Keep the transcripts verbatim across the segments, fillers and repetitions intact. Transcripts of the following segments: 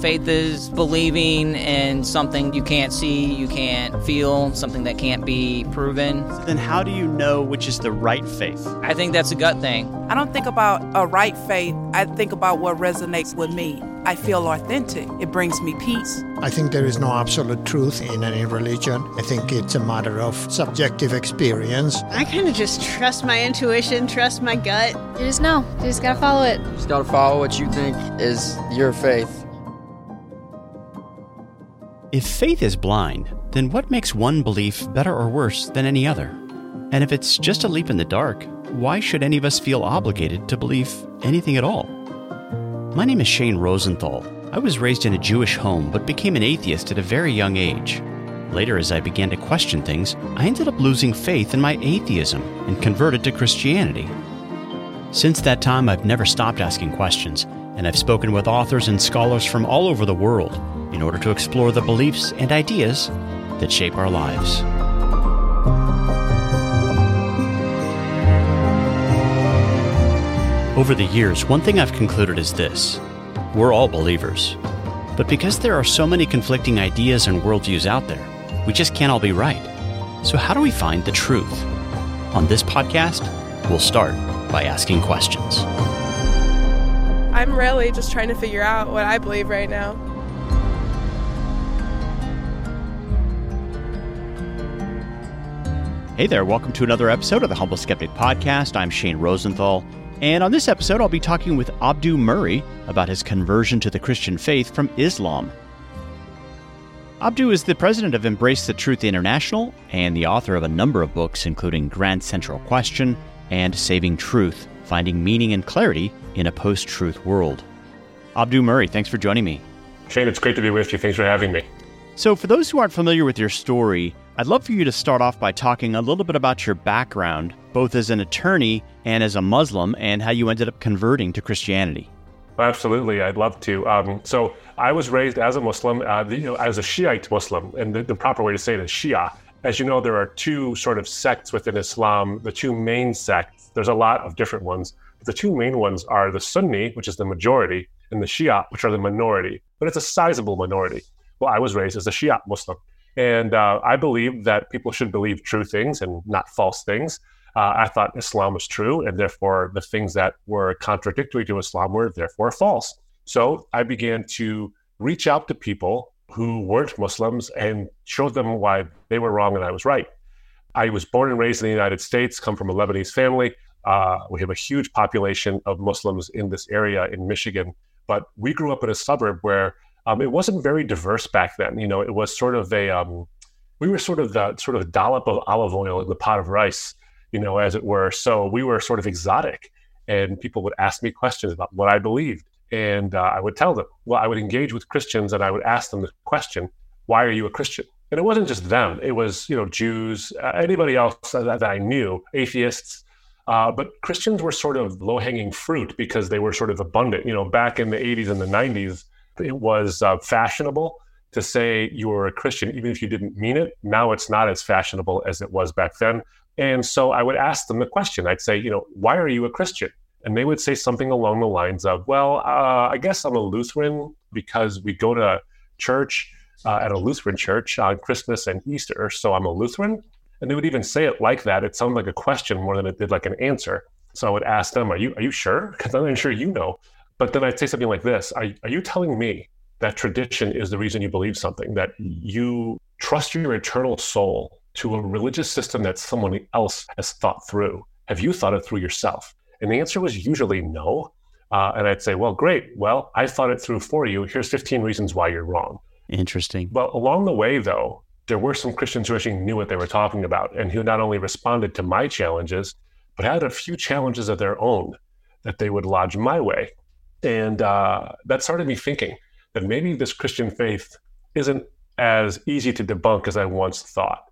Faith is believing in something you can't see, you can't feel, something that can't be proven. So then how do you know which is the right faith? I think that's a gut thing. I don't think about a right faith. I think about what resonates with me. I feel authentic. It brings me peace. I think there is no absolute truth in any religion. I think it's a matter of subjective experience. I kind of just trust my intuition, trust my gut. You just know. You just got to follow it. You just got to follow what you think is your faith. If faith is blind, then what makes one belief better or worse than any other? And if it's just a leap in the dark, why should any of us feel obligated to believe anything at all? My name is Shane Rosenthal. I was raised in a Jewish home, but became an atheist at a very young age. Later, as I began to question things, I ended up losing faith in my atheism and converted to Christianity. Since that time, I've never stopped asking questions, and I've spoken with authors and scholars from all over the world in order to explore the beliefs and ideas that shape our lives. Over the years, one thing I've concluded is this: we're all believers. But because there are so many conflicting ideas and worldviews out there, we just can't all be right. So how do we find the truth? On this podcast, we'll start by asking questions. I'm really just trying to figure out what I believe right now. Hey there, welcome to another episode of the Humble Skeptic Podcast. I'm Shane Rosenthal. And on this episode, I'll be talking with Abdu Murray about his conversion to the Christian faith from Islam. Abdu is the president of Embrace the Truth International and the author of a number of books, including Grand Central Question and Saving Truth, Finding Meaning and Clarity in a Post-Truth World. Abdu Murray, thanks for joining me. Shane, it's great to be with you. Thanks for having me. So for those who aren't familiar with your story, I'd love for you to start off by talking a little bit about your background, both as an attorney and as a Muslim, and how you ended up converting to Christianity. Absolutely, I'd love to. Um, so I was raised as a Muslim, uh, the, you know, as a Shiite Muslim, and the, the proper way to say it is Shia. As you know, there are two sort of sects within Islam, the two main sects. There's a lot of different ones, but the two main ones are the Sunni, which is the majority, and the Shia, which are the minority. But it's a sizable minority. Well, I was raised as a Shia Muslim. And uh, I believe that people should believe true things and not false things. Uh, I thought Islam was true, and therefore the things that were contradictory to Islam were therefore false. So I began to reach out to people who weren't Muslims and show them why they were wrong and I was right. I was born and raised in the United States, come from a Lebanese family. Uh, we have a huge population of Muslims in this area in Michigan, but we grew up in a suburb where Um, it wasn't very diverse back then. You know, it was sort of a, um, we were sort of the sort of dollop of olive oil in the pot of rice, you know, as it were. So we were sort of exotic, and people would ask me questions about what I believed. And uh, I would tell them, well, I would engage with Christians and I would ask them the question, why are you a Christian? And it wasn't just them. It was, you know, Jews, uh, anybody else that, that I knew, atheists. Uh, but Christians were sort of low-hanging fruit because they were sort of abundant. You know, back in the eighties and the nineties, it was uh, fashionable to say you were a Christian, even if you didn't mean it. Now it's not as fashionable as it was back then. And so I would ask them the question. I'd say, you know, why are you a Christian? And they would say something along the lines of, well, uh, I guess I'm a Lutheran because we go to church uh, at a Lutheran church on Christmas and Easter, so I'm a Lutheran. And they would even say it like that. It sounded like a question more than it did like an answer. So I would ask them, are you, are you sure? Because I'm not sure you know. But then I'd say something like this: are, are you telling me that tradition is the reason you believe something, that you trust your eternal soul to a religious system that someone else has thought through? Have you thought it through yourself? And the answer was usually no. Uh, and I'd say, well, great. Well, I thought it through for you. Here's fifteen reasons why you're wrong. Interesting. Well, along the way, though, there were some Christians who actually knew what they were talking about and who not only responded to my challenges, but had a few challenges of their own that they would lodge my way. And uh, that started me thinking that maybe this Christian faith isn't as easy to debunk as I once thought.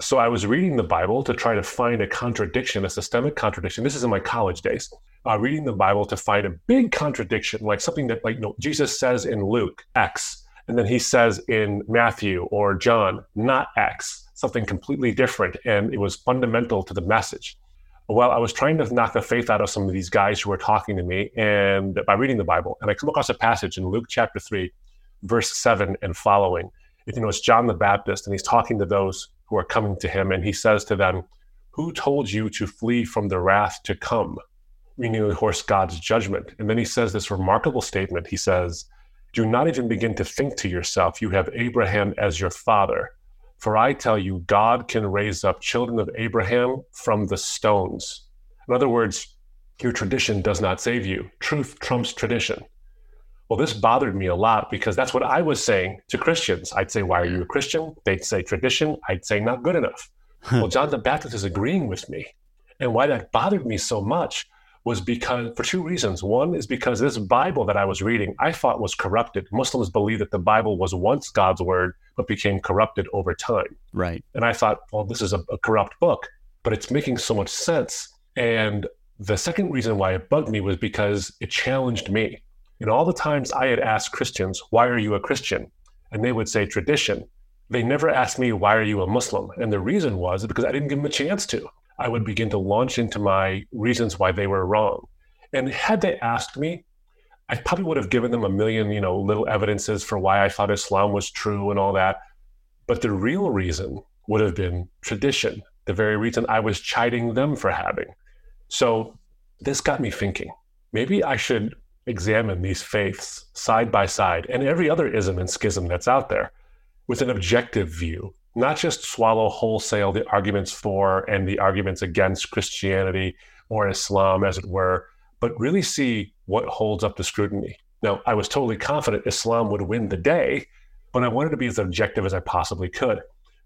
So I was reading the Bible to try to find a contradiction, a systemic contradiction. This is in my college days, uh, reading the Bible to find a big contradiction, like something that, like, you know, Jesus says in Luke, X, and then he says in Matthew or John, not X, something completely different. And it was fundamental to the message. Well, I was trying to knock the faith out of some of these guys who were talking to me and by reading the Bible. And I come across a passage in Luke chapter three verse seven and following. If you know, it's John the Baptist, and he's talking to those who are coming to him, and he says to them, "Who told you to flee from the wrath to come?" Meaning, of course, God's judgment. And then he says this remarkable statement. He says, "Do not even begin to think to yourself, you have Abraham as your father. For I tell you, God can raise up children of Abraham from the stones." In other words, your tradition does not save you. Truth trumps tradition. Well, this bothered me a lot because that's what I was saying to Christians. I'd say, "Why are you a Christian?" They'd say, "Tradition." I'd say, "Not good enough." Well, John the Baptist is agreeing with me. And why that bothered me so much was because, for two reasons. One is because this Bible that I was reading, I thought was corrupted. Muslims believe that the Bible was once God's word, but became corrupted over time. Right. And I thought, well, this is a, a corrupt book, but it's making so much sense. And the second reason why it bugged me was because it challenged me. You know, all the times I had asked Christians, "Why are you a Christian?" And they would say, "Tradition." They never asked me, "Why are you a Muslim?" And the reason was because I didn't give them a chance to. I would begin to launch into my reasons why they were wrong. And had they asked me, I probably would have given them a million, you know, little evidences for why I thought Islam was true and all that. But the real reason would have been tradition, the very reason I was chiding them for having. So this got me thinking, maybe I should examine these faiths side by side and every other ism and schism that's out there with an objective view, not just swallow wholesale the arguments for and the arguments against Christianity or Islam, as it were, but really see what holds up to scrutiny. Now, I was totally confident Islam would win the day, but I wanted to be as objective as I possibly could.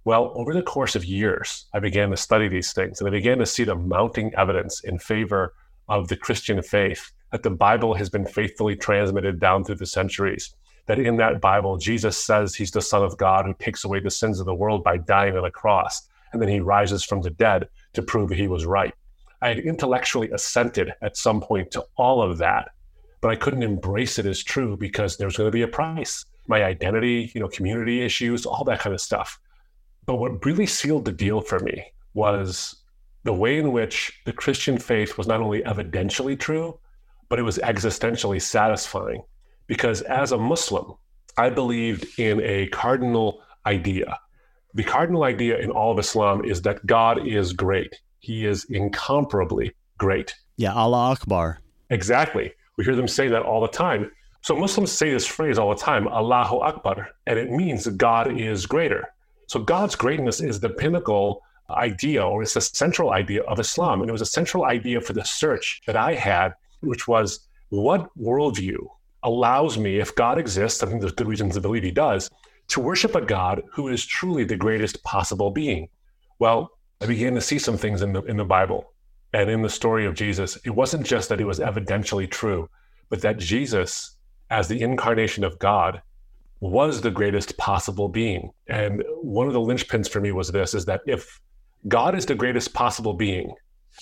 Well, over the course of years, I began to study these things, and I began to see the mounting evidence in favor of the Christian faith, that the Bible has been faithfully transmitted down through the centuries, that in that Bible, Jesus says he's the Son of God who takes away the sins of the world by dying on a cross, and then he rises from the dead to prove that he was right. I had intellectually assented at some point to all of that, but I couldn't embrace it as true because there was going to be a price. My identity, you know, community issues, all that kind of stuff. But what really sealed the deal for me was the way in which the Christian faith was not only evidentially true, but it was existentially satisfying. Because as a Muslim, I believed in a cardinal idea. The cardinal idea in all of Islam is that God is great. He is incomparably great. Yeah, Allahu Akbar. Exactly. We hear them say that all the time. So Muslims say this phrase all the time, Allahu Akbar, and it means God is greater. So God's greatness is the pinnacle idea, or it's the central idea of Islam. And it was a central idea for the search that I had, which was, what worldview allows me, if God exists, I think there's good reasons to believe he does, to worship a God who is truly the greatest possible being? Well, I began to see some things in the in the Bible and in the story of Jesus. It wasn't just that it was evidentially true, but that Jesus, as the incarnation of God, was the greatest possible being. And one of the linchpins for me was this, is that if God is the greatest possible being,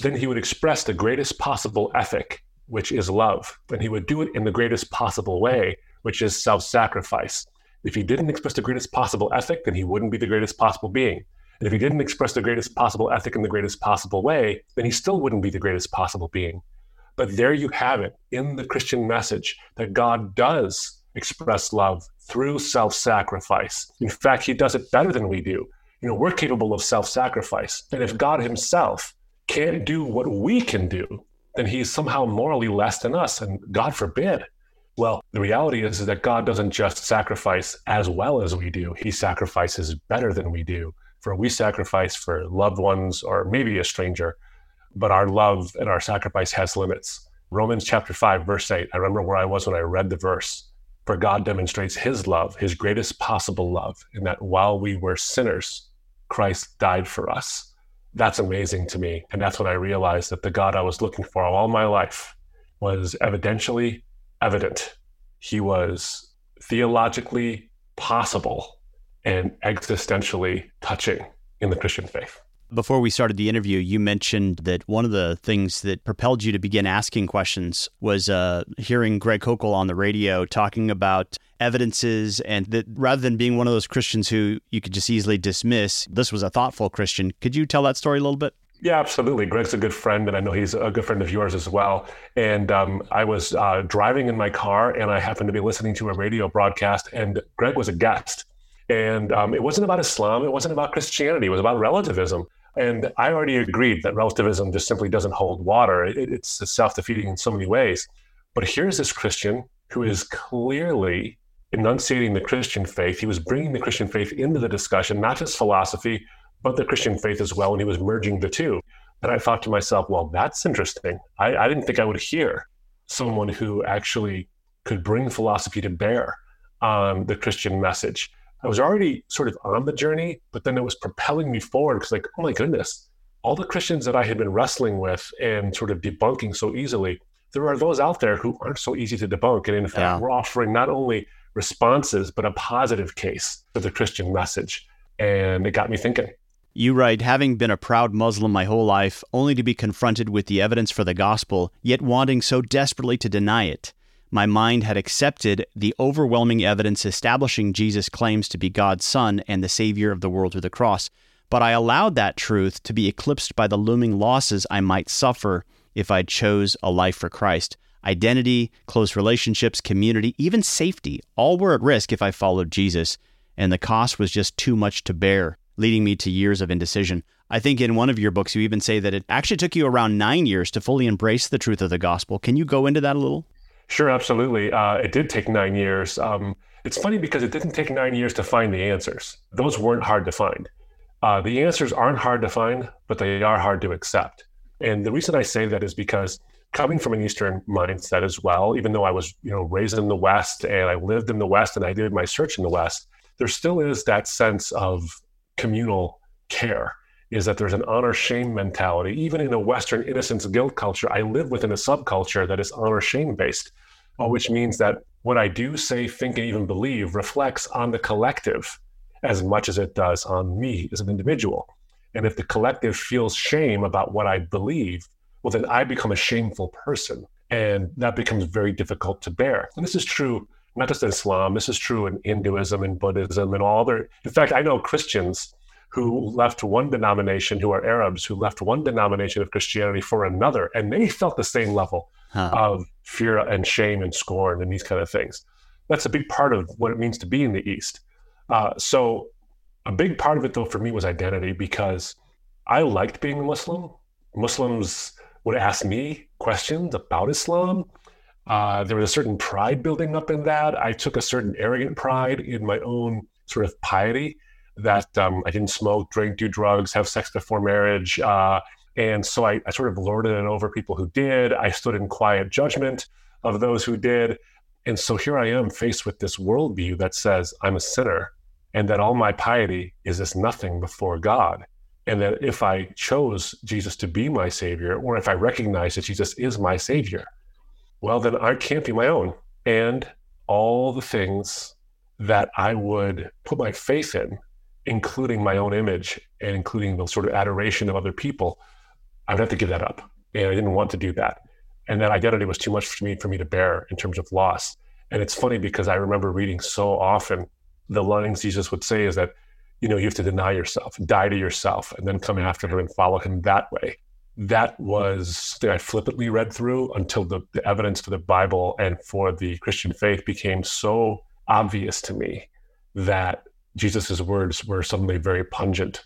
then he would express the greatest possible ethic, which is love. And he would do it in the greatest possible way, which is self-sacrifice. If he didn't express the greatest possible ethic, then he wouldn't be the greatest possible being. And if he didn't express the greatest possible ethic in the greatest possible way, then he still wouldn't be the greatest possible being. But there you have it in the Christian message, that God does express love through self-sacrifice. In fact, he does it better than we do. You know, we're capable of self-sacrifice. And if God himself can't do what we can do, then he's somehow morally less than us, and God forbid. Well, the reality is, is that God doesn't just sacrifice as well as we do. He sacrifices better than we do, for we sacrifice for loved ones or maybe a stranger, but our love and our sacrifice has limits. Romans chapter five, verse eight, I remember where I was when I read the verse, for God demonstrates his love, his greatest possible love, in that while we were sinners, Christ died for us. That's amazing to me. And that's when I realized that the God I was looking for all my life was evidentially evident. He was theologically possible and existentially touching in the Christian faith. Before we started the interview, you mentioned that one of the things that propelled you to begin asking questions was uh, hearing Greg Koukl on the radio talking about evidences, and that rather than being one of those Christians who you could just easily dismiss, this was a thoughtful Christian. Could you tell that story a little bit? Yeah, absolutely. Greg's a good friend, and I know he's a good friend of yours as well. And um, I was uh, driving in my car, and I happened to be listening to a radio broadcast, and Greg was a guest. And um, it wasn't about Islam. It wasn't about Christianity. It was about relativism. And I already agreed that relativism just simply doesn't hold water. It, it's self-defeating in so many ways. But here's this Christian who is clearly enunciating the Christian faith. He was bringing the Christian faith into the discussion, not just philosophy, but the Christian faith as well, and he was merging the two. And I thought to myself, well, that's interesting. I, I didn't think I would hear someone who actually could bring philosophy to bear on the Christian message. I was already sort of on the journey, but then it was propelling me forward because, like, oh my goodness, all the Christians that I had been wrestling with and sort of debunking so easily, there are those out there who aren't so easy to debunk. And in fact, yeah. we're offering not only responses, but a positive case for the Christian message. And it got me thinking. You write, having been a proud Muslim my whole life, only to be confronted with the evidence for the gospel, yet wanting so desperately to deny it. My mind had accepted the overwhelming evidence establishing Jesus' claims to be God's son and the savior of the world through the cross, but I allowed that truth to be eclipsed by the looming losses I might suffer if I chose a life for Christ. Identity, close relationships, community, even safety, all were at risk if I followed Jesus, and the cost was just too much to bear, leading me to years of indecision. I think in one of your books, you even say that it actually took you around nine years to fully embrace the truth of the gospel. Can you go into that a little? Sure, absolutely. Uh, it did take nine years. Um, it's funny because it didn't take nine years to find the answers. Those weren't hard to find. Uh, the answers aren't hard to find, but they are hard to accept. And the reason I say that is because coming from an Eastern mindset as well, even though I was, you know, raised in the West and I lived in the West and I did my search in the West, there still is that sense of communal care, is that there's an honor-shame mentality. Even in a Western innocence guilt culture, I live within a subculture that is honor-shame based, which means that what I do, say, think, and even believe reflects on the collective as much as it does on me as an individual. And if the collective feels shame about what I believe, well, then I become a shameful person, and that becomes very difficult to bear. And this is true not just in Islam, this is true in Hinduism and Buddhism and all their... In fact, I know Christians who left one denomination, who are Arabs, who left one denomination of Christianity for another, and they felt the same level huh. of fear and shame and scorn and these kind of things. That's a big part of what it means to be in the East. Uh, so a big part of it, though, for me was identity, because I liked being a Muslim. Muslims would ask me questions about Islam. Uh, there was a certain pride building up in that. I took a certain arrogant pride in my own sort of piety, that um, I didn't smoke, drink, do drugs, have sex before marriage. Uh, and so I, I sort of lorded it over people who did. I stood in quiet judgment of those who did. And so here I am faced with this worldview that says I'm a sinner and that all my piety is as nothing before God. And that if I chose Jesus to be my savior, or if I recognize that Jesus is my savior, well, then I can't be my own. And all the things that I would put my faith in, including my own image and including the sort of adoration of other people, I would have to give that up. And I didn't want to do that. And that identity was too much for me for me to bear in terms of loss. And it's funny because I remember reading so often the lines Jesus would say is that, you know, you have to deny yourself, die to yourself, and then come after him and follow him that way. That was something I flippantly read through until the, the evidence for the Bible and for the Christian faith became so obvious to me that Jesus's words were suddenly very pungent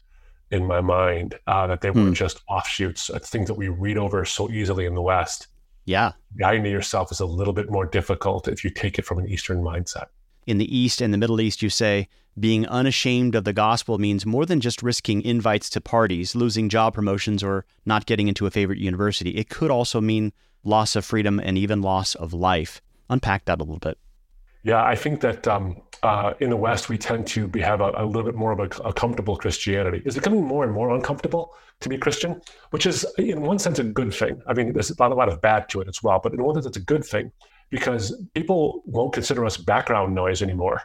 in my mind, uh, that they were hmm. just offshoots, uh, things that we read over so easily in the West. Yeah. Dying to yourself is a little bit more difficult if you take it from an Eastern mindset. In the East and the Middle East, you say, being unashamed of the gospel means more than just risking invites to parties, losing job promotions, or not getting into a favorite university. It could also mean loss of freedom and even loss of life. Unpack that a little bit. Yeah, I think that um, uh, in the West, we tend to be, have a, a little bit more of a, a comfortable Christianity. It's becoming more and more uncomfortable to be Christian, which is in one sense a good thing. I mean, there's a lot, a lot of bad to it as well, but in one sense, it's a good thing because people won't consider us background noise anymore.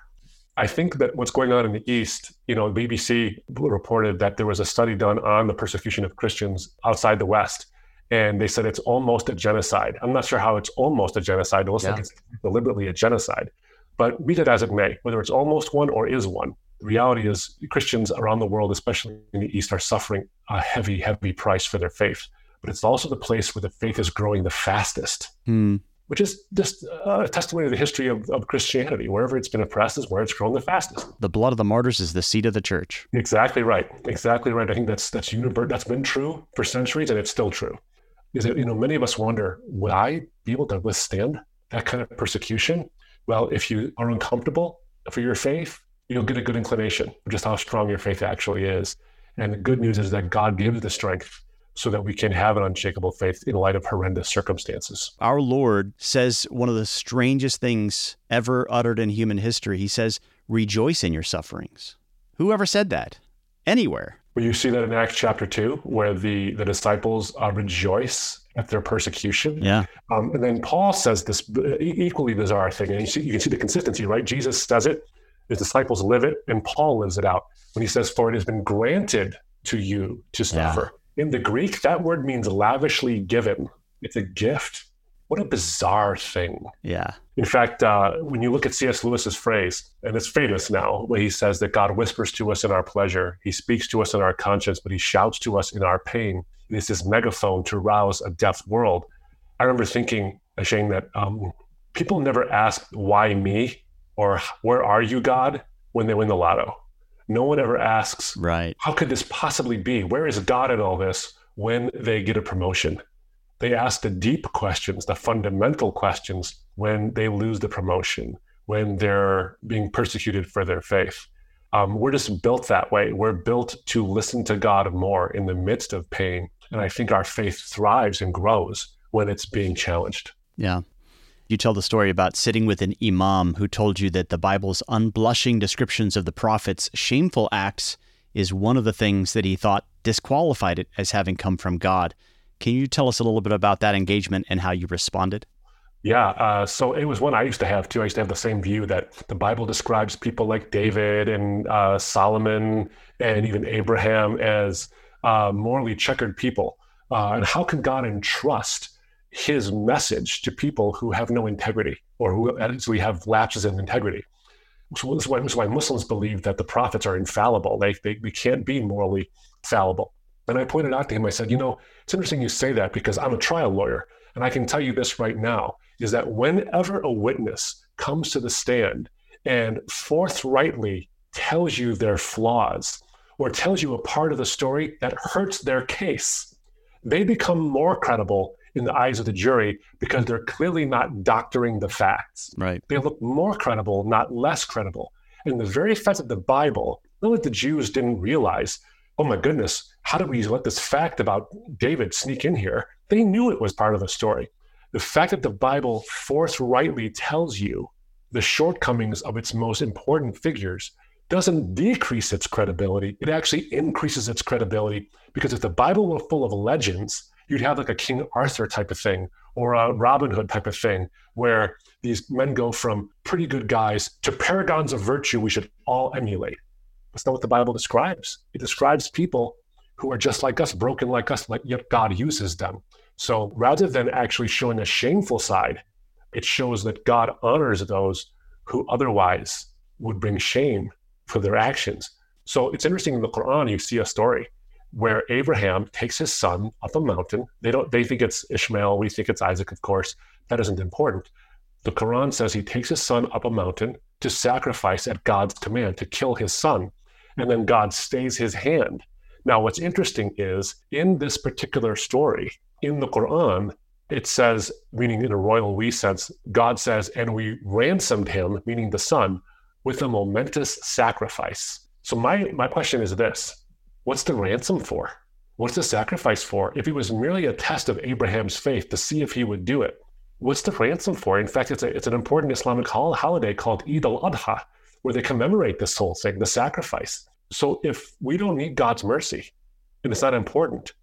I think that what's going on in the East, you know, the B B C reported that there was a study done on the persecution of Christians outside the West. And they said it's almost a genocide. I'm not sure how it's almost a genocide. It looks yeah. like it's deliberately a genocide. But be that as it may, whether it's almost one or is one, reality is Christians around the world, especially in the East, are suffering a heavy, heavy price for their faith. But it's also the place where the faith is growing the fastest, mm. which is just a testimony to the history of, of Christianity. Wherever it's been oppressed is where it's grown the fastest. The blood of the martyrs is the seed of the church. Exactly right. Exactly right. I think that's that's univer- that's been true for centuries, and it's still true. Is that, you know, many of us wonder, would I be able to withstand that kind of persecution? Well, if you are uncomfortable for your faith, you'll get a good inclination of just how strong your faith actually is. And the good news is that God gives the strength so that we can have an unshakable faith in light of horrendous circumstances. Our Lord says one of the strangest things ever uttered in human history. He says, rejoice in your sufferings. Whoever said that? Anywhere. Well, you see that in Acts chapter two, where the, the disciples uh, rejoice at their persecution. Yeah. Um, and then Paul says this equally bizarre thing, and you, see, you can see the consistency, right? Jesus says it, his disciples live it, and Paul lives it out when he says, for it has been granted to you to suffer. Yeah. In the Greek, that word means lavishly given. It's a gift. What a bizarre thing. Yeah. In fact, uh, when you look at C S Lewis's phrase, and it's famous now, where he says that God whispers to us in our pleasure, he speaks to us in our conscience, but he shouts to us in our pain. And it's this megaphone to rouse a deaf world. I remember thinking, Shane, that um, people never ask, why me? Or where are you, God, when they win the lotto? No one ever asks, right, how could this possibly be? Where is God in all this when they get a promotion? They ask the deep questions, the fundamental questions, when they lose the promotion, when they're being persecuted for their faith. Um, we're just built that way. We're built to listen to God more in the midst of pain. And I think our faith thrives and grows when it's being challenged. Yeah. You tell the story about sitting with an imam who told you that the Bible's unblushing descriptions of the prophet's shameful acts is one of the things that he thought disqualified it as having come from God. Can you tell us a little bit about that engagement and how you responded? Yeah, uh, so it was one I used to have too. I used to have the same view that the Bible describes people like David and uh, Solomon and even Abraham as uh, morally checkered people. Uh, and how can God entrust his message to people who have no integrity or who actually have lapses in integrity? So this is why, this is why Muslims believe that the prophets are infallible. They, they, they can't be morally fallible. And I pointed out to him, I said, you know, it's interesting you say that because I'm a trial lawyer. And I can tell you this right now, is that whenever a witness comes to the stand and forthrightly tells you their flaws or tells you a part of the story that hurts their case, they become more credible in the eyes of the jury because they're clearly not doctoring the facts. Right. They look more credible, not less credible. And the very fact that the Bible, not that the Jews didn't realize, oh my goodness, how did we let this fact about David sneak in here? They knew it was part of the story. The fact that the Bible forthrightly tells you the shortcomings of its most important figures doesn't decrease its credibility, it actually increases its credibility, because if the Bible were full of legends, you'd have like a King Arthur type of thing or a Robin Hood type of thing where these men go from pretty good guys to paragons of virtue we should all emulate. That's not what the Bible describes. It describes people who are just like us, broken like us, like yet God uses them. So rather than actually showing a shameful side, it shows that God honors those who otherwise would bring shame for their actions. So it's interesting in the Quran, you see a story where Abraham takes his son up a mountain. They don't. They think it's Ishmael. We think it's Isaac, of course. That isn't important. The Quran says he takes his son up a mountain to sacrifice at God's command, to kill his son. And then God stays his hand. Now, what's interesting is in this particular story, in the Quran, it says, meaning in a royal we sense, God says, and we ransomed him, meaning the son, with a momentous sacrifice. So my, my question is this. What's the ransom for? What's the sacrifice for? If it was merely a test of Abraham's faith to see if he would do it, what's the ransom for? In fact, it's a, it's an important Islamic holiday called Eid al-Adha, where they commemorate this whole thing, the sacrifice. So if we don't need God's mercy, and it's not important,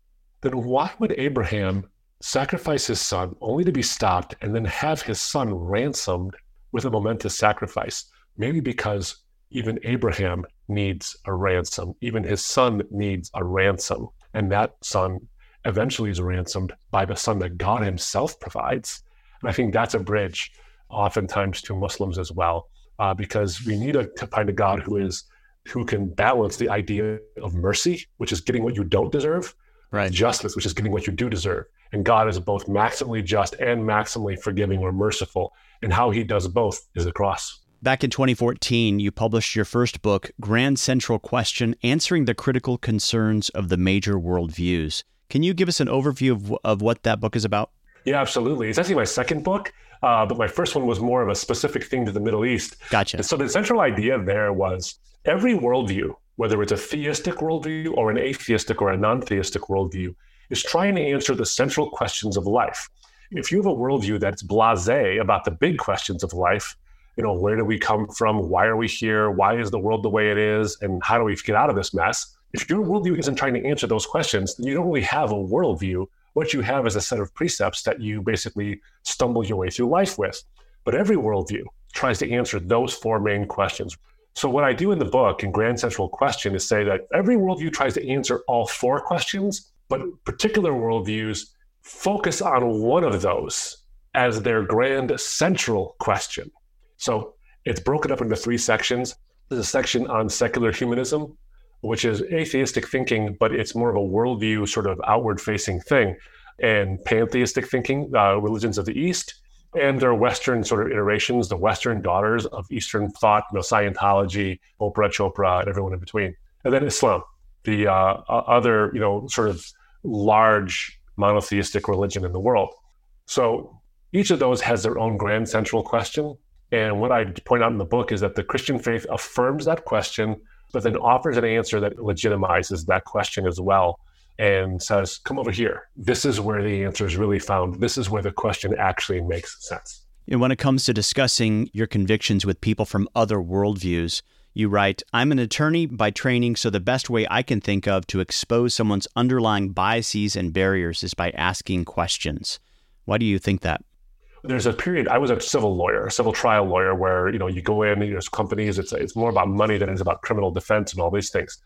then why would Abraham sacrifice his son only to be stopped and then have his son ransomed with a momentous sacrifice? Maybe because even Abraham needs a ransom. Even his son needs a ransom. And that son eventually is ransomed by the son that God himself provides. And I think that's a bridge oftentimes to Muslims as well, uh, because we need to find a God who is who can balance the idea of mercy, which is getting what you don't deserve, right, justice, which is getting what you do deserve. And God is both maximally just and maximally forgiving or merciful. And how he does both is the cross. Back in twenty fourteen, you published your first book, Grand Central Question, Answering the Critical Concerns of the Major Worldviews. Can you give us an overview of, of what that book is about? Yeah, absolutely. It's actually my second book, uh, but my first one was more of a specific thing to the Middle East. Gotcha. And so the central idea there was every worldview, whether it's a theistic worldview or an atheistic or a non-theistic worldview, is trying to answer the central questions of life. If you have a worldview that's blasé about the big questions of life, you know, where do we come from? Why are we here? Why is the world the way it is? And how do we get out of this mess? If your worldview isn't trying to answer those questions, then you don't really have a worldview. What you have is a set of precepts that you basically stumble your way through life with. But every worldview tries to answer those four main questions. So what I do in the book, in Grand Central Question, is say that every worldview tries to answer all four questions, but particular worldviews focus on one of those as their grand central question. So it's broken up into three sections. There's a section on secular humanism, which is atheistic thinking, but it's more of a worldview, sort of outward-facing thing, and pantheistic thinking, uh, religions of the East, and their Western sort of iterations, the Western daughters of Eastern thought, you know, Scientology, Oprah, Chopra, and everyone in between. And then Islam, the uh, other, you know, sort of large monotheistic religion in the world. So each of those has their own grand central question. And what I point out in the book is that the Christian faith affirms that question, but then offers an answer that legitimizes that question as well and says, come over here. This is where the answer is really found. This is where the question actually makes sense. And when it comes to discussing your convictions with people from other worldviews, you write, I'm an attorney by training, so the best way I can think of to expose someone's underlying biases and barriers is by asking questions. Why do you think that? There's a period, I was a civil lawyer, a civil trial lawyer, where, you know, you go in, there's companies, it's it's more about money than it is about criminal defense and all these things.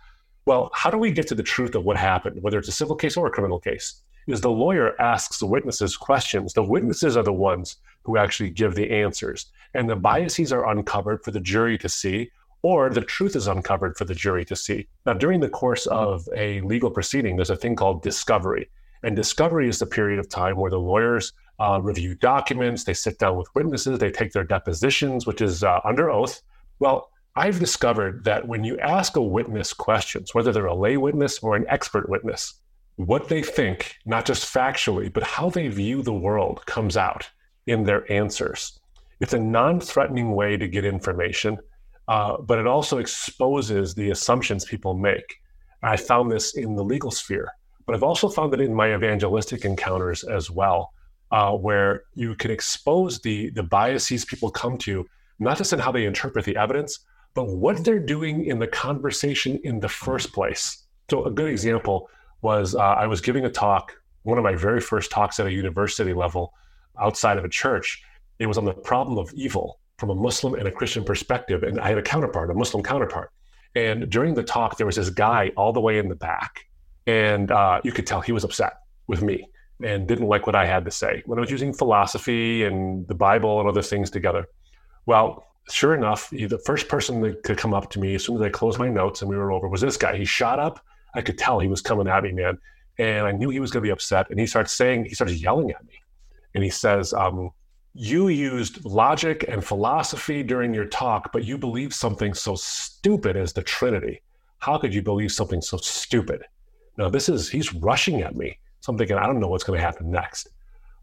Well, how do we get to the truth of what happened, whether it's a civil case or a criminal case? Is the lawyer asks the witnesses questions. The witnesses are the ones who actually give the answers. And the biases are uncovered for the jury to see, or the truth is uncovered for the jury to see. Now, during the course of a legal proceeding, there's a thing called discovery. And discovery is the period of time where the lawyers uh, review documents, they sit down with witnesses, they take their depositions, which is uh, under oath. Well, I've discovered that when you ask a witness questions, whether they're a lay witness or an expert witness, what they think, not just factually, but how they view the world comes out in their answers. It's a non-threatening way to get information, uh, but it also exposes the assumptions people make. I found this in the legal sphere. But I've also found it in my evangelistic encounters as well, uh, where you can expose the, the biases people come to, not just in how they interpret the evidence, but what they're doing in the conversation in the first place. So a good example was uh, I was giving a talk, one of my very first talks at a university level outside of a church. It was on the problem of evil from a Muslim and a Christian perspective. And I had a counterpart, a Muslim counterpart. And during the talk, there was this guy all the way in the back. And uh, you could tell he was upset with me and didn't like what I had to say when I was using philosophy and the Bible and other things together. Well, sure enough, the first person that could come up to me as soon as I closed my notes and we were over was this guy. He shot up. I could tell he was coming at me, man. And I knew he was going to be upset. And he starts saying, he starts yelling at me. And he says, um, you used logic and philosophy during your talk, but you believe something so stupid as the Trinity. How could you believe something so stupid? Now, this is, he's rushing at me. So I'm thinking, I don't know what's going to happen next.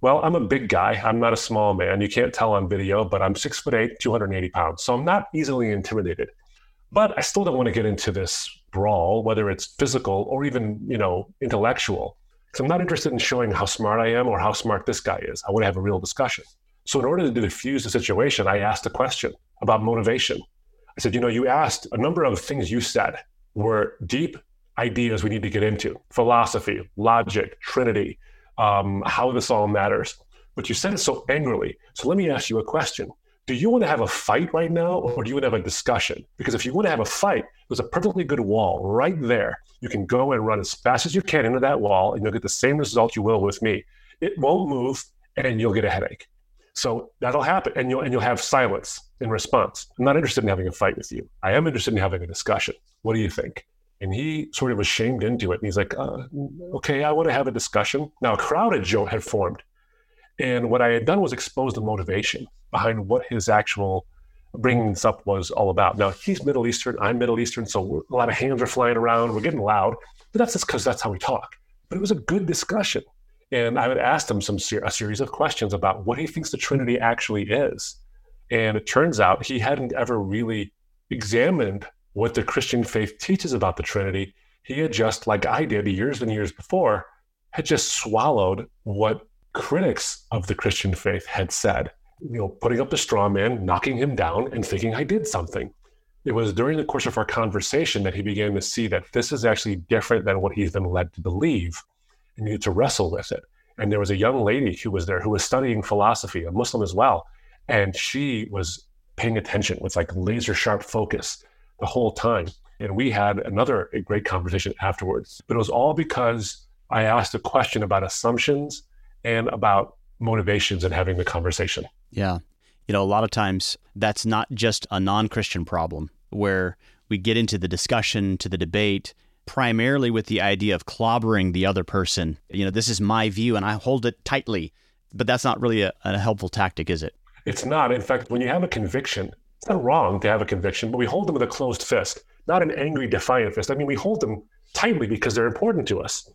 Well, I'm a big guy. I'm not a small man. You can't tell on video, but I'm six foot eight, two hundred eighty pounds. So I'm not easily intimidated. But I still don't want to get into this brawl, whether it's physical or even, you know, intellectual. Because I'm not interested in showing how smart I am or how smart this guy is. I want to have a real discussion. So in order to diffuse the situation, I asked a question about motivation. I said, you know, you asked a number of things you said were deep ideas we need to get into, philosophy, logic, Trinity, um, how this all matters. But you said it so angrily. So let me ask you a question. Do you want to have a fight right now, or do you want to have a discussion? Because if you want to have a fight, there's a perfectly good wall right there. You can go and run as fast as you can into that wall, and you'll get the same result you will with me. It won't move, and you'll get a headache. So that'll happen, and you'll and you'll have silence in response. I'm not interested in having a fight with you. I am interested in having a discussion. What do you think? And he sort of was shamed into it. And he's like, uh, okay, I want to have a discussion. Now a crowd had, had formed. And what I had done was expose the motivation behind what his actual bringing this up was all about. Now he's Middle Eastern, I'm Middle Eastern, so a lot of hands are flying around, we're getting loud, but that's just because that's how we talk. But it was a good discussion. And I would ask him some ser- a series of questions about what he thinks the Trinity actually is. And it turns out he hadn't ever really examined what the Christian faith teaches about the Trinity. He had just, like I did years and years before, had just swallowed what critics of the Christian faith had said. You know, putting up the straw man, knocking him down, and thinking I did something. It was during the course of our conversation that he began to see that this is actually different than what he's been led to believe, and needed to wrestle with it. And there was a young lady who was there who was studying philosophy, a Muslim as well, and she was paying attention with like laser sharp focus the whole time. And we had another great conversation afterwards. But it was all because I asked a question about assumptions and about motivations and having the conversation. Yeah. You know, a lot of times that's not just a non-Christian problem where we get into the discussion, to the debate, primarily with the idea of clobbering the other person. You know, this is my view and I hold it tightly, but that's not really a, a helpful tactic, is it? It's not. In fact, when you have a conviction, it's not wrong to have a conviction, but we hold them with a closed fist, not an angry, defiant fist. I mean, we hold them tightly because they're important to us.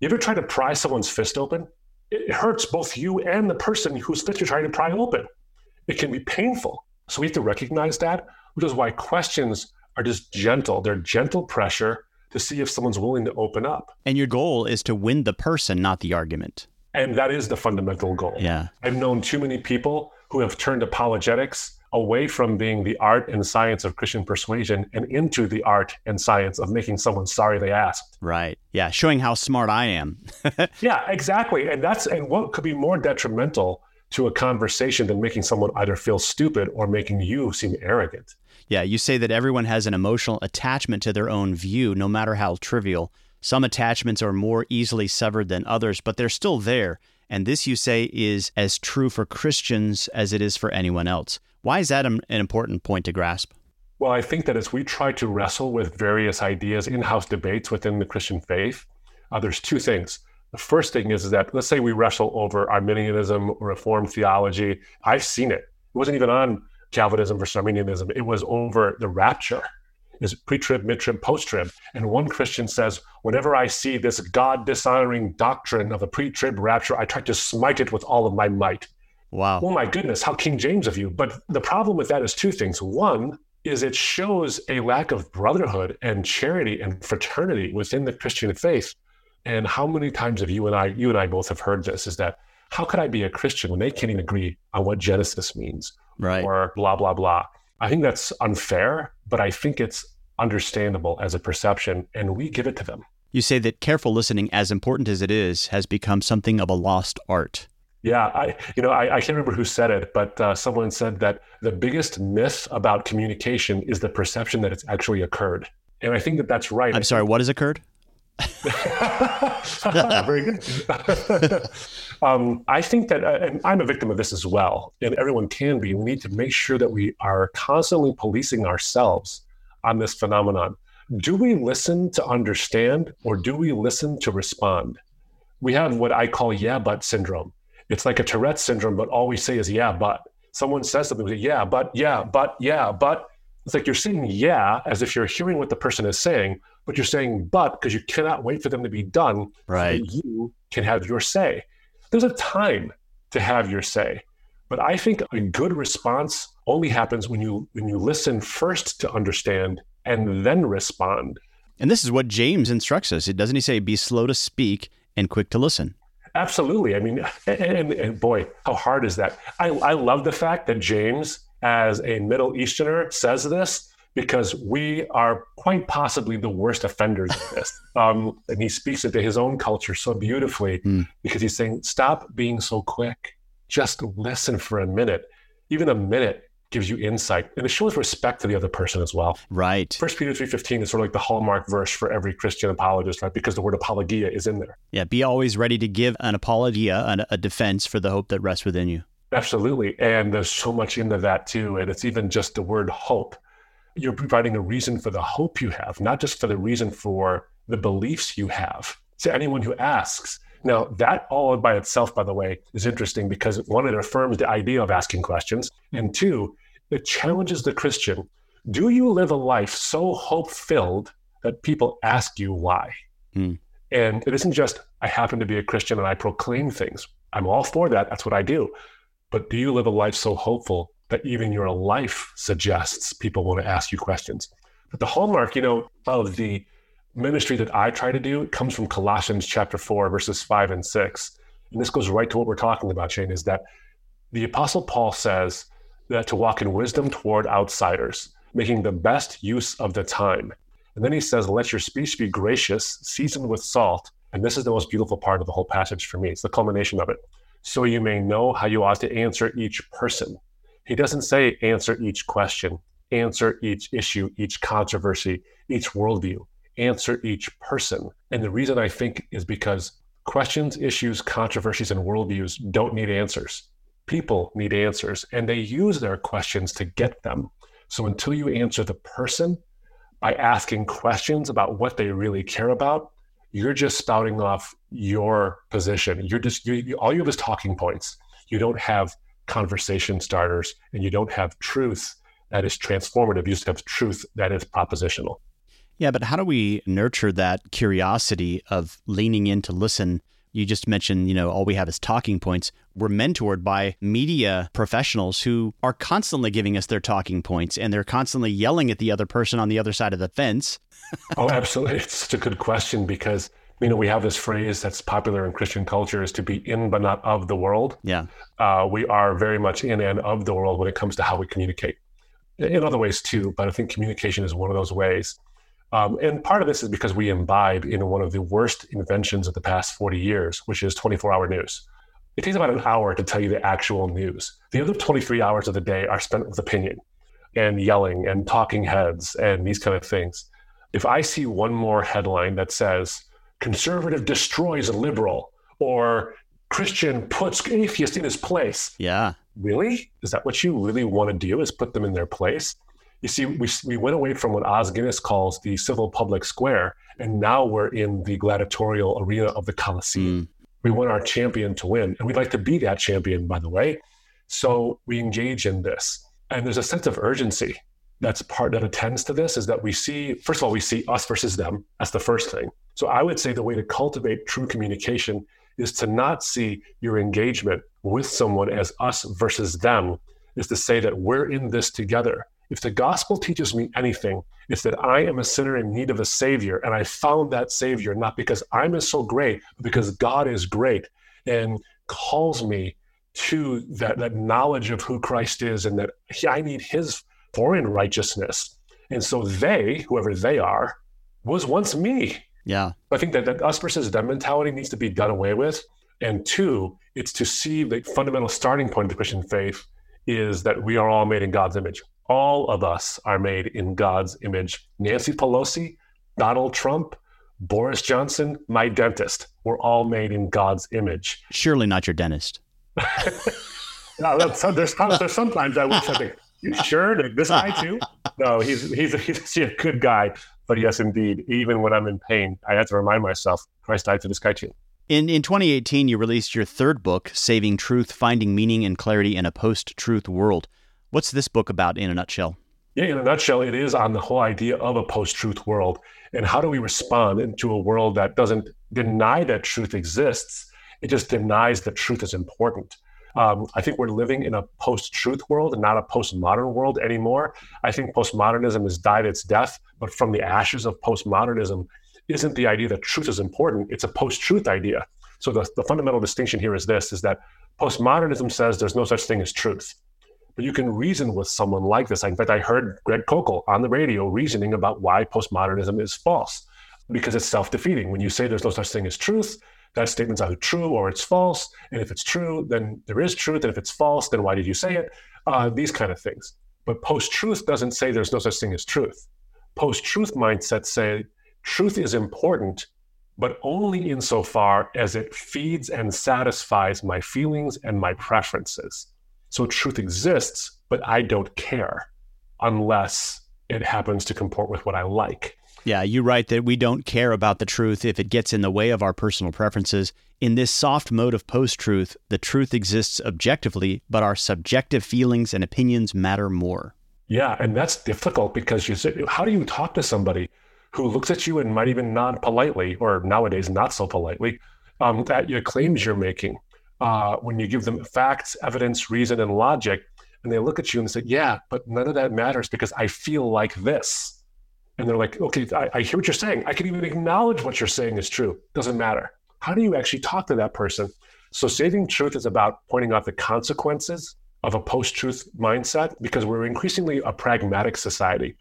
You ever try to pry someone's fist open? It hurts both you and the person whose fist you're trying to pry open. It can be painful. So we have to recognize that, which is why questions are just gentle. They're gentle pressure to see if someone's willing to open up. And your goal is to win the person, not the argument. And that is the fundamental goal. Yeah. I've known too many people who have turned apologetics away from being the art and science of Christian persuasion and into the art and science of making someone sorry they asked. Right. Yeah. Showing how smart I am. Yeah, exactly. And that's and what could be more detrimental to a conversation than making someone either feel stupid or making you seem arrogant. Yeah. You say that everyone has an emotional attachment to their own view, no matter how trivial. Some attachments are more easily severed than others, but they're still there. And this, you say, is as true for Christians as it is for anyone else. Why is that an important point to grasp? Well, I think that as we try to wrestle with various ideas, in-house debates within the Christian faith, uh, there's two things. The first thing is, is that, let's say we wrestle over Arminianism or Reformed theology. I've seen it. It wasn't even on Calvinism versus Arminianism. It was over the rapture. It's pre-trib, mid-trib, post-trib. And one Christian says, whenever I see this God-dishonoring doctrine of a pre-trib rapture, I try to smite it with all of my might. Wow. Oh my goodness, how King James of you. But the problem with that is two things. One is it shows a lack of brotherhood and charity and fraternity within the Christian faith. And how many times have you and I, you and I both have heard this, is that how could I be a Christian when they can't even agree on what Genesis means? Right. Or blah, blah, blah. I think that's unfair, but I think it's understandable as a perception, and we give it to them. You say that careful listening, as important as it is, has become something of a lost art. Yeah, I, you know, I, I can't remember who said it, but uh, someone said that the biggest myth about communication is the perception that it's actually occurred. And I think that that's right. I'm sorry, what has occurred? Very good. um, I think that, uh, and I'm a victim of this as well, and everyone can be. We need to make sure that we are constantly policing ourselves on this phenomenon. Do we listen to understand, or do we listen to respond? We have what I call yeah, but syndrome. It's like a Tourette's syndrome, but all we say is, yeah, but. Someone says something, we say, yeah, but, yeah, but, yeah, but. It's like you're saying yeah, as if you're hearing what the person is saying, but you're saying but because you cannot wait for them to be done. Right. So you can have your say. There's a time to have your say. But I think a good response only happens when you when you listen first to understand and then respond. And this is what James instructs us. Doesn't he say, be slow to speak and quick to listen? Absolutely. I mean, and, and boy, how hard is that? I, I love the fact that James, as a Middle Easterner, says this, because we are quite possibly the worst offenders of this. Um, and he speaks into his own culture so beautifully, mm. because he's saying, stop being so quick. Just listen for a minute. Even a minute gives you insight. And it shows respect to the other person as well. Right. First Peter three fifteen is sort of like the hallmark verse for every Christian apologist, right? Because the word apologia is in there. Yeah, be always ready to give an apologia, an, a defense for the hope that rests within you. Absolutely. And there's so much into that too. And it's even just the word hope. You're providing a reason for the hope you have, not just for the reason for the beliefs you have, to anyone who asks. Now, that all by itself, by the way, is interesting because one, it affirms the idea of asking questions. And two, it challenges the Christian. Do you live a life so hope-filled that people ask you why? Mm. And it isn't just, I happen to be a Christian and I proclaim things. I'm all for that. That's what I do. But do you live a life so hopeful that even your life suggests people want to ask you questions? But the hallmark, you know, of the ministry that I try to do comes from Colossians chapter four, verses five and six. And this goes right to what we're talking about, Shane, is that the Apostle Paul says that to walk in wisdom toward outsiders, making the best use of the time. And then he says, let your speech be gracious, seasoned with salt. And this is the most beautiful part of the whole passage for me. It's the culmination of it. So you may know how you ought to answer each person. He doesn't say answer each question, answer each issue, each controversy, each worldview, answer each person. And the reason I think is because questions, issues, controversies, and worldviews don't need answers. People need answers, and they use their questions to get them. So until you answer the person by asking questions about what they really care about, you're just spouting off your position. You're just you, you, all you have is talking points. You don't have conversation starters, and you don't have truth that is transformative. You just have truth that is propositional. Yeah, but how do we nurture that curiosity of leaning in to listen? You just mentioned, you know, all we have is talking points. We're mentored by media professionals who are constantly giving us their talking points, and they're constantly yelling at the other person on the other side of the fence. Oh, absolutely. It's such a good question because, you know, we have this phrase that's popular in Christian culture is to be in but not of the world. Yeah, uh, we are very much in and of the world when it comes to how we communicate. In other ways too, but I think communication is one of those ways. Um, and part of this is because we imbibe in one of the worst inventions of the past forty years, which is twenty-four hour news. It takes about an hour to tell you the actual news. The other twenty-three hours of the day are spent with opinion and yelling and talking heads and these kind of things. If I see one more headline that says, conservative destroys a liberal, or Christian puts atheist in his place. Yeah. Really? Is that what you really want to do, is put them in their place? You see, we we went away from what Oz Guinness calls the civil public square, and now we're in the gladiatorial arena of the Colosseum. Mm. We want our champion to win, and we'd like to be that champion, by the way. So we engage in this. And there's a sense of urgency that's part that attends to this, is that we see, first of all, we see us versus them. That's the first thing. So I would say the way to cultivate true communication is to not see your engagement with someone as us versus them, is to say that we're in this together. If the gospel teaches me anything, it's that I am a sinner in need of a savior, and I found that savior not because I'm so great, but because God is great and calls me to that, that knowledge of who Christ is, and that I need his foreign righteousness. And so they, whoever they are, was once me. Yeah. I think that, that us versus them mentality needs to be done away with. And two, it's to see the fundamental starting point of the Christian faith is that we are all made in God's image. All of us are made in God's image. Nancy Pelosi, Donald Trump, Boris Johnson, my dentist. We're all made in God's image. Surely not your dentist. No, that's, there's, there's sometimes I wish I think, you sure? This guy too? No, he's, he's, he's a good guy. But yes, indeed, even when I'm in pain, I have to remind myself, Christ died for this guy too. In in twenty eighteen, you released your third book, Saving Truth, Finding Meaning and Clarity in a Post-Truth World. What's this book about in a nutshell? Yeah, in a nutshell, it is on the whole idea of a post-truth world and how do we respond into a world that doesn't deny that truth exists, it just denies that truth is important. Um, I think we're living in a post-truth world and not a postmodern world anymore. I think postmodernism has died its death, but from the ashes of postmodernism isn't the idea that truth is important, it's a post-truth idea. So the, the fundamental distinction here is this, is that postmodernism says there's no such thing as truth. But you can reason with someone like this. In fact, I heard Greg Koukl on the radio reasoning about why postmodernism is false, because it's self-defeating. When you say there's no such thing as truth, that statement's either true or it's false. And if it's true, then there is truth. And if it's false, then why did you say it? Uh, these kind of things. But post-truth doesn't say there's no such thing as truth. Post-truth mindsets say truth is important, but only insofar as it feeds and satisfies my feelings and my preferences. So truth exists, but I don't care unless it happens to comport with what I like. Yeah, you're right that we don't care about the truth if it gets in the way of our personal preferences. In this soft mode of post-truth, the truth exists objectively, but our subjective feelings and opinions matter more. Yeah, and that's difficult because you say, how do you talk to somebody who looks at you and might even nod politely, or nowadays not so politely, um, at your claims you're making? Uh, when you give them facts, evidence, reason, and logic, and they look at you and say, yeah, but none of that matters because I feel like this. And they're like, okay, I, I hear what you're saying. I can even acknowledge what you're saying is true. Doesn't matter. How do you actually talk to that person? So saving truth is about pointing out the consequences of a post-truth mindset, because we're increasingly a pragmatic society.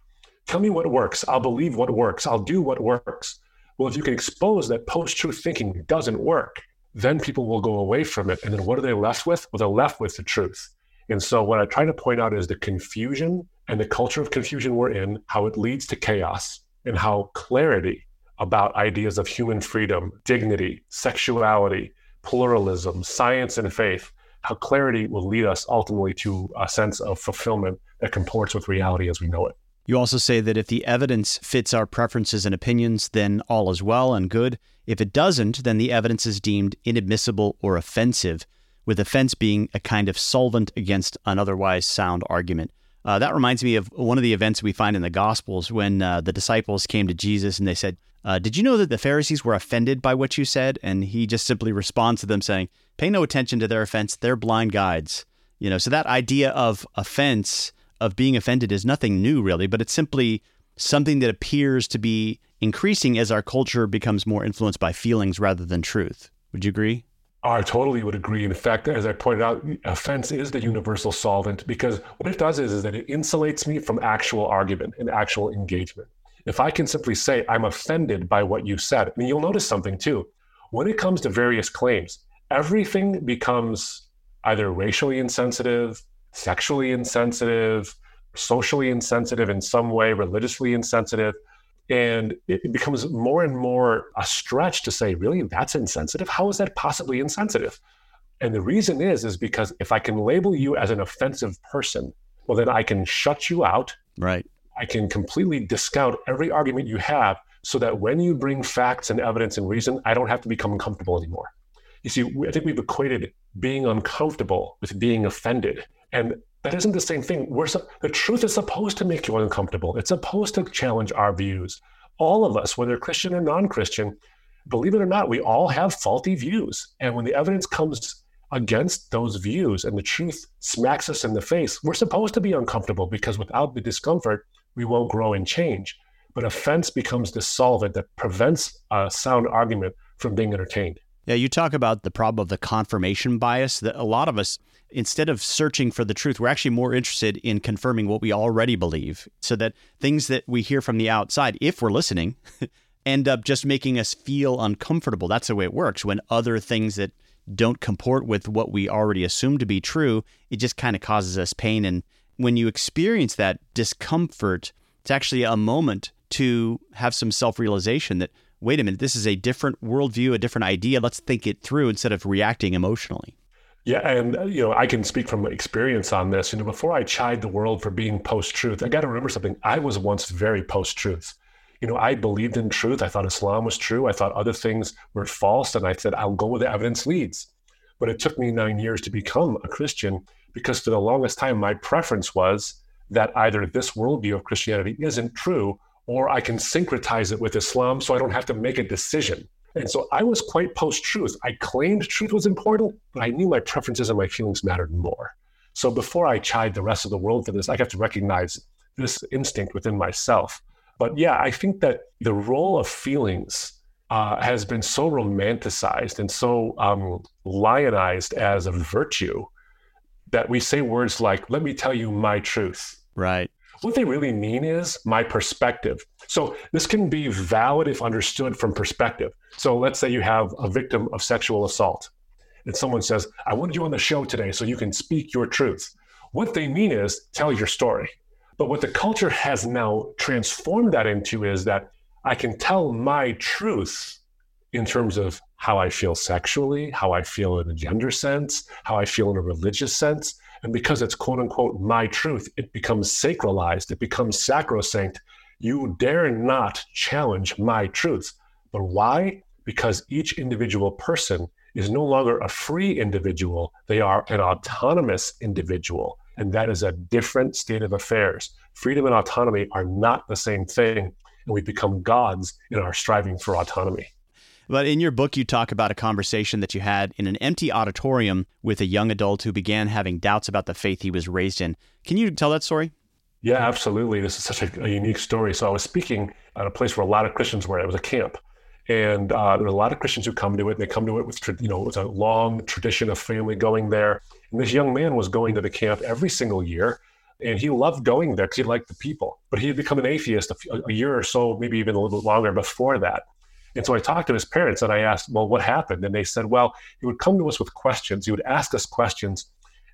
Tell me what works. I'll believe what works. I'll do what works. Well, if you can expose that post-truth thinking doesn't work, then people will go away from it. And then what are they left with? Well, they're left with the truth. And so what I try to point out is the confusion and the culture of confusion we're in, how it leads to chaos, and how clarity about ideas of human freedom, dignity, sexuality, pluralism, science, and faith, how clarity will lead us ultimately to a sense of fulfillment that comports with reality as we know it. You also say that if the evidence fits our preferences and opinions, then all is well and good. If it doesn't, then the evidence is deemed inadmissible or offensive, with offense being a kind of solvent against an otherwise sound argument. Uh, that reminds me of one of the events we find in the Gospels when uh, the disciples came to Jesus and they said, uh, did you know that the Pharisees were offended by what you said? And he just simply responds to them saying, pay no attention to their offense. They're blind guides. You know, so that idea of offense, of being offended, is nothing new really, but it's simply something that appears to be increasing as our culture becomes more influenced by feelings rather than truth. Would you agree? I totally would agree. In fact, as I pointed out, offense is the universal solvent, because what it does is, is that it insulates me from actual argument and actual engagement. If I can simply say, I'm offended by what you said, and you'll notice something too. When it comes to various claims, everything becomes either racially insensitive, sexually insensitive, socially insensitive in some way, religiously insensitive. And it becomes more and more a stretch to say, really, that's insensitive? How is that possibly insensitive? And the reason is, is because if I can label you as an offensive person, well, then I can shut you out. Right. I can completely discount every argument you have so that when you bring facts and evidence and reason, I don't have to become uncomfortable anymore. You see, I think we've equated being uncomfortable with being offended. And that isn't the same thing. We're su- the truth is supposed to make you uncomfortable. It's supposed to challenge our views. All of us, whether Christian or non-Christian, believe it or not, we all have faulty views. And when the evidence comes against those views and the truth smacks us in the face, we're supposed to be uncomfortable, because without the discomfort, we won't grow and change. But offense becomes the solvent that prevents a sound argument from being entertained. Yeah, you talk about the problem of the confirmation bias, that a lot of us, instead of searching for the truth, we're actually more interested in confirming what we already believe, so that things that we hear from the outside, if we're listening, end up just making us feel uncomfortable. That's the way it works. When other things that don't comport with what we already assume to be true, it just kind of causes us pain. And when you experience that discomfort, it's actually a moment to have some self-realization that, wait a minute, this is a different worldview, a different idea. Let's think it through instead of reacting emotionally. Yeah, and you know, I can speak from experience on this. You know, before I chide the world for being post-truth, I got to remember something. I was once very post-truth. You know, I believed in truth. I thought Islam was true. I thought other things were false, and I said, I'll go where the evidence leads. But it took me nine years to become a Christian, because for the longest time, my preference was that either this worldview of Christianity isn't true, or I can syncretize it with Islam so I don't have to make a decision. And so I was quite post-truth. I claimed truth was important, but I knew my preferences and my feelings mattered more. So before I chide the rest of the world for this, I have to recognize this instinct within myself. But yeah, I think that the role of feelings uh, has been so romanticized and so um, lionized as a virtue that we say words like, let me tell you my truth. Right. What they really mean is my perspective. So this can be valid if understood from perspective. So let's say you have a victim of sexual assault and someone says, I wanted you on the show today so you can speak your truth. What they mean is tell your story. But what the culture has now transformed that into is that I can tell my truth in terms of how I feel sexually, how I feel in a gender sense, how I feel in a religious sense. And because it's quote unquote my truth, it becomes sacralized, it becomes sacrosanct. You dare not challenge my truth. But why? Because each individual person is no longer a free individual. They are an autonomous individual. And that is a different state of affairs. Freedom and autonomy are not the same thing. And we become gods in our striving for autonomy. But in your book, you talk about a conversation that you had in an empty auditorium with a young adult who began having doubts about the faith he was raised in. Can you tell that story? Yeah, absolutely. This is such a, a unique story. So I was speaking at a place where a lot of Christians were. It was a camp. And uh, there were a lot of Christians who come to it. They come to it with, you know, with a long tradition of family going there. And this young man was going to the camp every single year. And he loved going there because he liked the people. But he had become an atheist a, few, a year or so, maybe even a little bit longer before that. And so I talked to his parents and I asked, well, what happened? And they said, well, he would come to us with questions. He would ask us questions.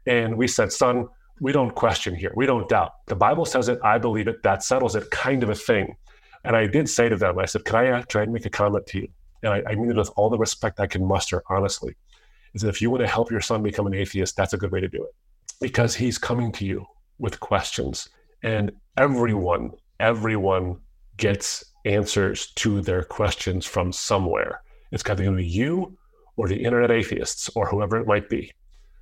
And we said, son, we don't question here. We don't doubt. The Bible says it. I believe it. That settles it, kind of a thing. And I did say to them, I said, can I try and make a comment to you? And I, I mean it with all the respect I can muster, honestly. Is that if you want to help your son become an atheist, that's a good way to do it. Because he's coming to you with questions. And everyone, everyone gets answers to their questions from somewhere. It's either going to be you or the internet atheists or whoever it might be.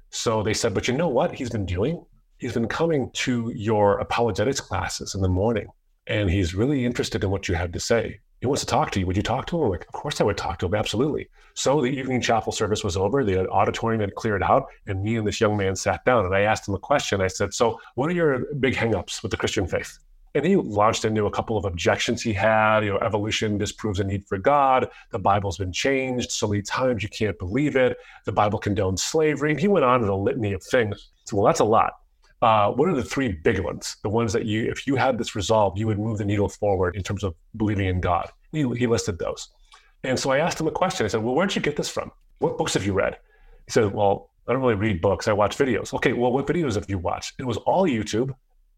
So they said, but you know what he's been doing? He's been coming to your apologetics classes in the morning, and he's really interested in what you have to say. He wants to talk to you. Would you talk to him? I'm like, of course I would talk to him, absolutely. So the evening chapel service was over, the auditorium had cleared out, and me and this young man sat down, and I asked him a question. I said, so what are your big hang-ups with the Christian faith? And he launched into a couple of objections he had. You know, evolution disproves a need for God. The Bible's been changed so many times you can't believe it. The Bible condones slavery. And he went on in a litany of things. So, well, that's a lot. Uh, what are the three big ones? The ones that you, if you had this resolved, you would move the needle forward in terms of believing in God. He, he listed those. And so I asked him a question. I said, well, where'd you get this from? What books have you read? He said, well, I don't really read books. I watch videos. Okay, well, what videos have you watched? It was all YouTube.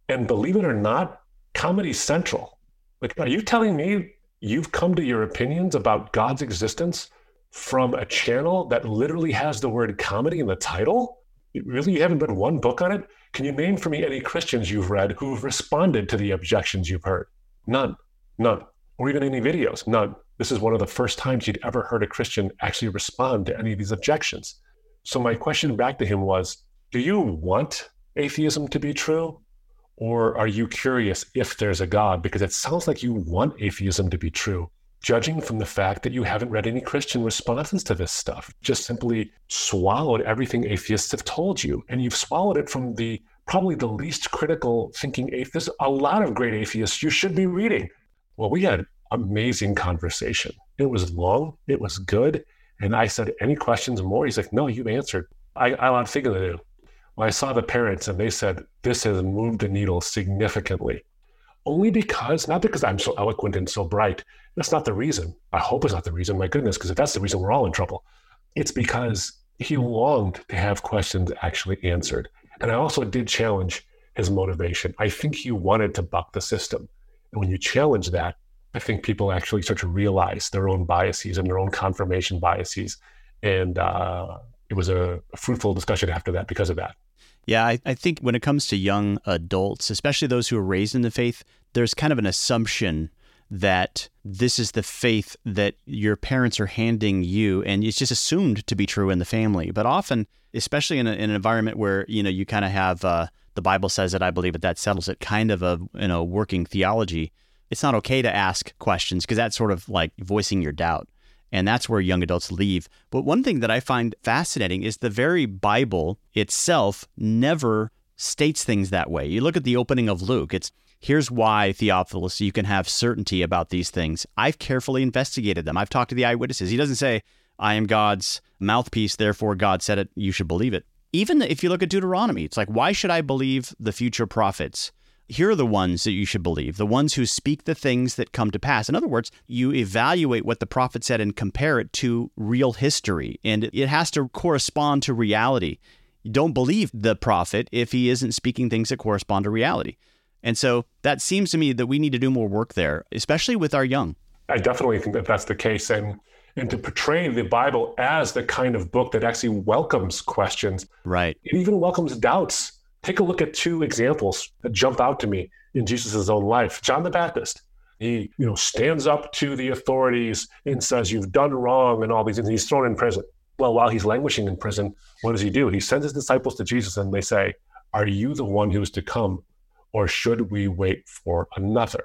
And believe it or not, Comedy Central. Like, are you telling me you've come to your opinions about God's existence from a channel that literally has the word comedy in the title? Really, you haven't read one book on it? Can you name for me any Christians you've read who've responded to the objections you've heard? None, none. Or even any videos, none. This is one of the first times you'd ever heard a Christian actually respond to any of these objections. So my question back to him was, do you want atheism to be true? Or are you curious if there's a God? Because it sounds like you want atheism to be true, judging from the fact that you haven't read any Christian responses to this stuff. Just simply swallowed everything atheists have told you. And you've swallowed it from the probably the least critical thinking atheists. A lot of great atheists you should be reading. Well, we had an amazing conversation. It was long, it was good. And I said, any questions more? He's like, no, you've answered. I, I had a thing to do. I saw the parents and they said, this has moved the needle significantly. Only because, not because I'm so eloquent and so bright. That's not the reason. I hope it's not the reason, my goodness, because if that's the reason, we're all in trouble. It's because he longed to have questions actually answered. And I also did challenge his motivation. I think he wanted to buck the system. And when you challenge that, I think people actually start to realize their own biases and their own confirmation biases. And uh, it was a, a fruitful discussion after that because of that. Yeah, I, I think when it comes to young adults, especially those who are raised in the faith, there's kind of an assumption that this is the faith that your parents are handing you, and it's just assumed to be true in the family. But often, especially in, a, in an environment where, you know, you kind of have uh, the Bible says it, I believe it, that settles it, kind of a, you know, working theology, it's not okay to ask questions because that's sort of like voicing your doubt. And that's where young adults leave. But one thing that I find fascinating is the very Bible itself never states things that way. You look at the opening of Luke, it's, here's why, Theophilus, you can have certainty about these things. I've carefully investigated them. I've talked to the eyewitnesses. He doesn't say, I am God's mouthpiece, therefore God said it, you should believe it. Even if you look at Deuteronomy, it's like, why should I believe the future prophets? Here are the ones that you should believe, the ones who speak the things that come to pass. In other words, you evaluate what the prophet said and compare it to real history, and it has to correspond to reality. You don't believe the prophet if he isn't speaking things that correspond to reality. And so that seems to me that we need to do more work there, especially with our young. I definitely think that that's the case. And and to portray the Bible as the kind of book that actually welcomes questions. Right. It even welcomes doubts. Take a look at two examples that jump out to me in Jesus' own life. John the Baptist, he you know stands up to the authorities and says, "You've done wrong," and all these things. He's thrown in prison. Well, while he's languishing in prison, what does he do? He sends his disciples to Jesus and they say, "Are you the one who is to come, or should we wait for another?"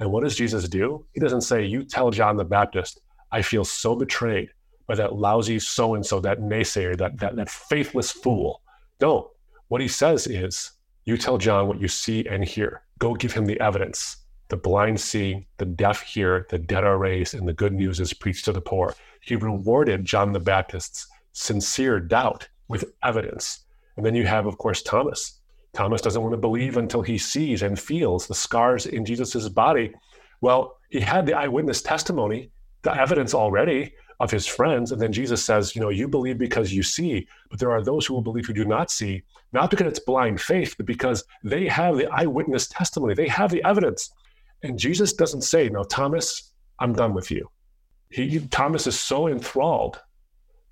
And what does Jesus do? He doesn't say, "You tell John the Baptist, I feel so betrayed by that lousy so-and-so, that naysayer, that, that, that faithless fool." No. What he says is, "You tell John what you see and hear. Go give him the evidence. The blind see, the deaf hear, the dead are raised, and the good news is preached to the poor." He rewarded John the Baptist's sincere doubt with evidence. And then you have, of course, Thomas. Thomas doesn't want to believe until he sees and feels the scars in Jesus's body. Well, he had the eyewitness testimony, the evidence already of his friends. And then Jesus says, you know, you believe because you see, but there are those who will believe who do not see, not because it's blind faith, but because they have the eyewitness testimony. They have the evidence. And Jesus doesn't say, "Now, Thomas, I'm done with you." He, Thomas is so enthralled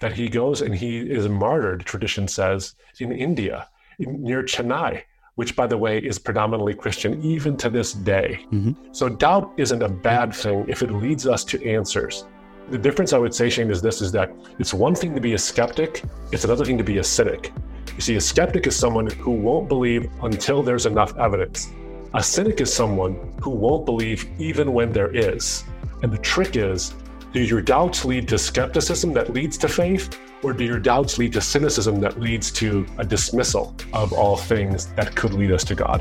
that he goes and he is martyred, tradition says, in India, in, near Chennai, which, by the way, is predominantly Christian even to this day. Mm-hmm. So doubt isn't a bad thing if it leads us to answers. The difference, I would say, Shane, is this, is that it's one thing to be a skeptic, it's another thing to be a cynic. You see, a skeptic is someone who won't believe until there's enough evidence. A cynic is someone who won't believe even when there is. And the trick is, do your doubts lead to skepticism that leads to faith, or do your doubts lead to cynicism that leads to a dismissal of all things that could lead us to God?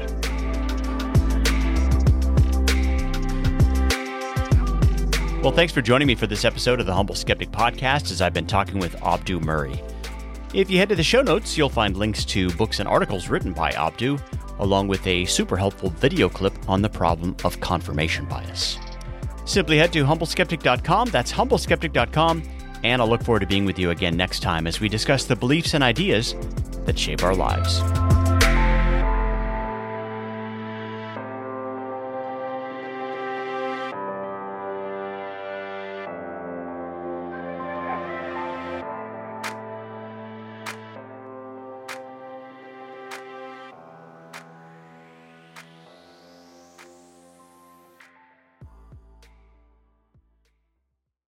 Well, thanks for joining me for this episode of the Humble Skeptic Podcast, as I've been talking with Abdu Murray. If you head to the show notes, you'll find links to books and articles written by Abdu, along with a super helpful video clip on the problem of confirmation bias. Simply head to humble skeptic dot com, that's humble skeptic dot com, and I'll look forward to being with you again next time as we discuss the beliefs and ideas that shape our lives.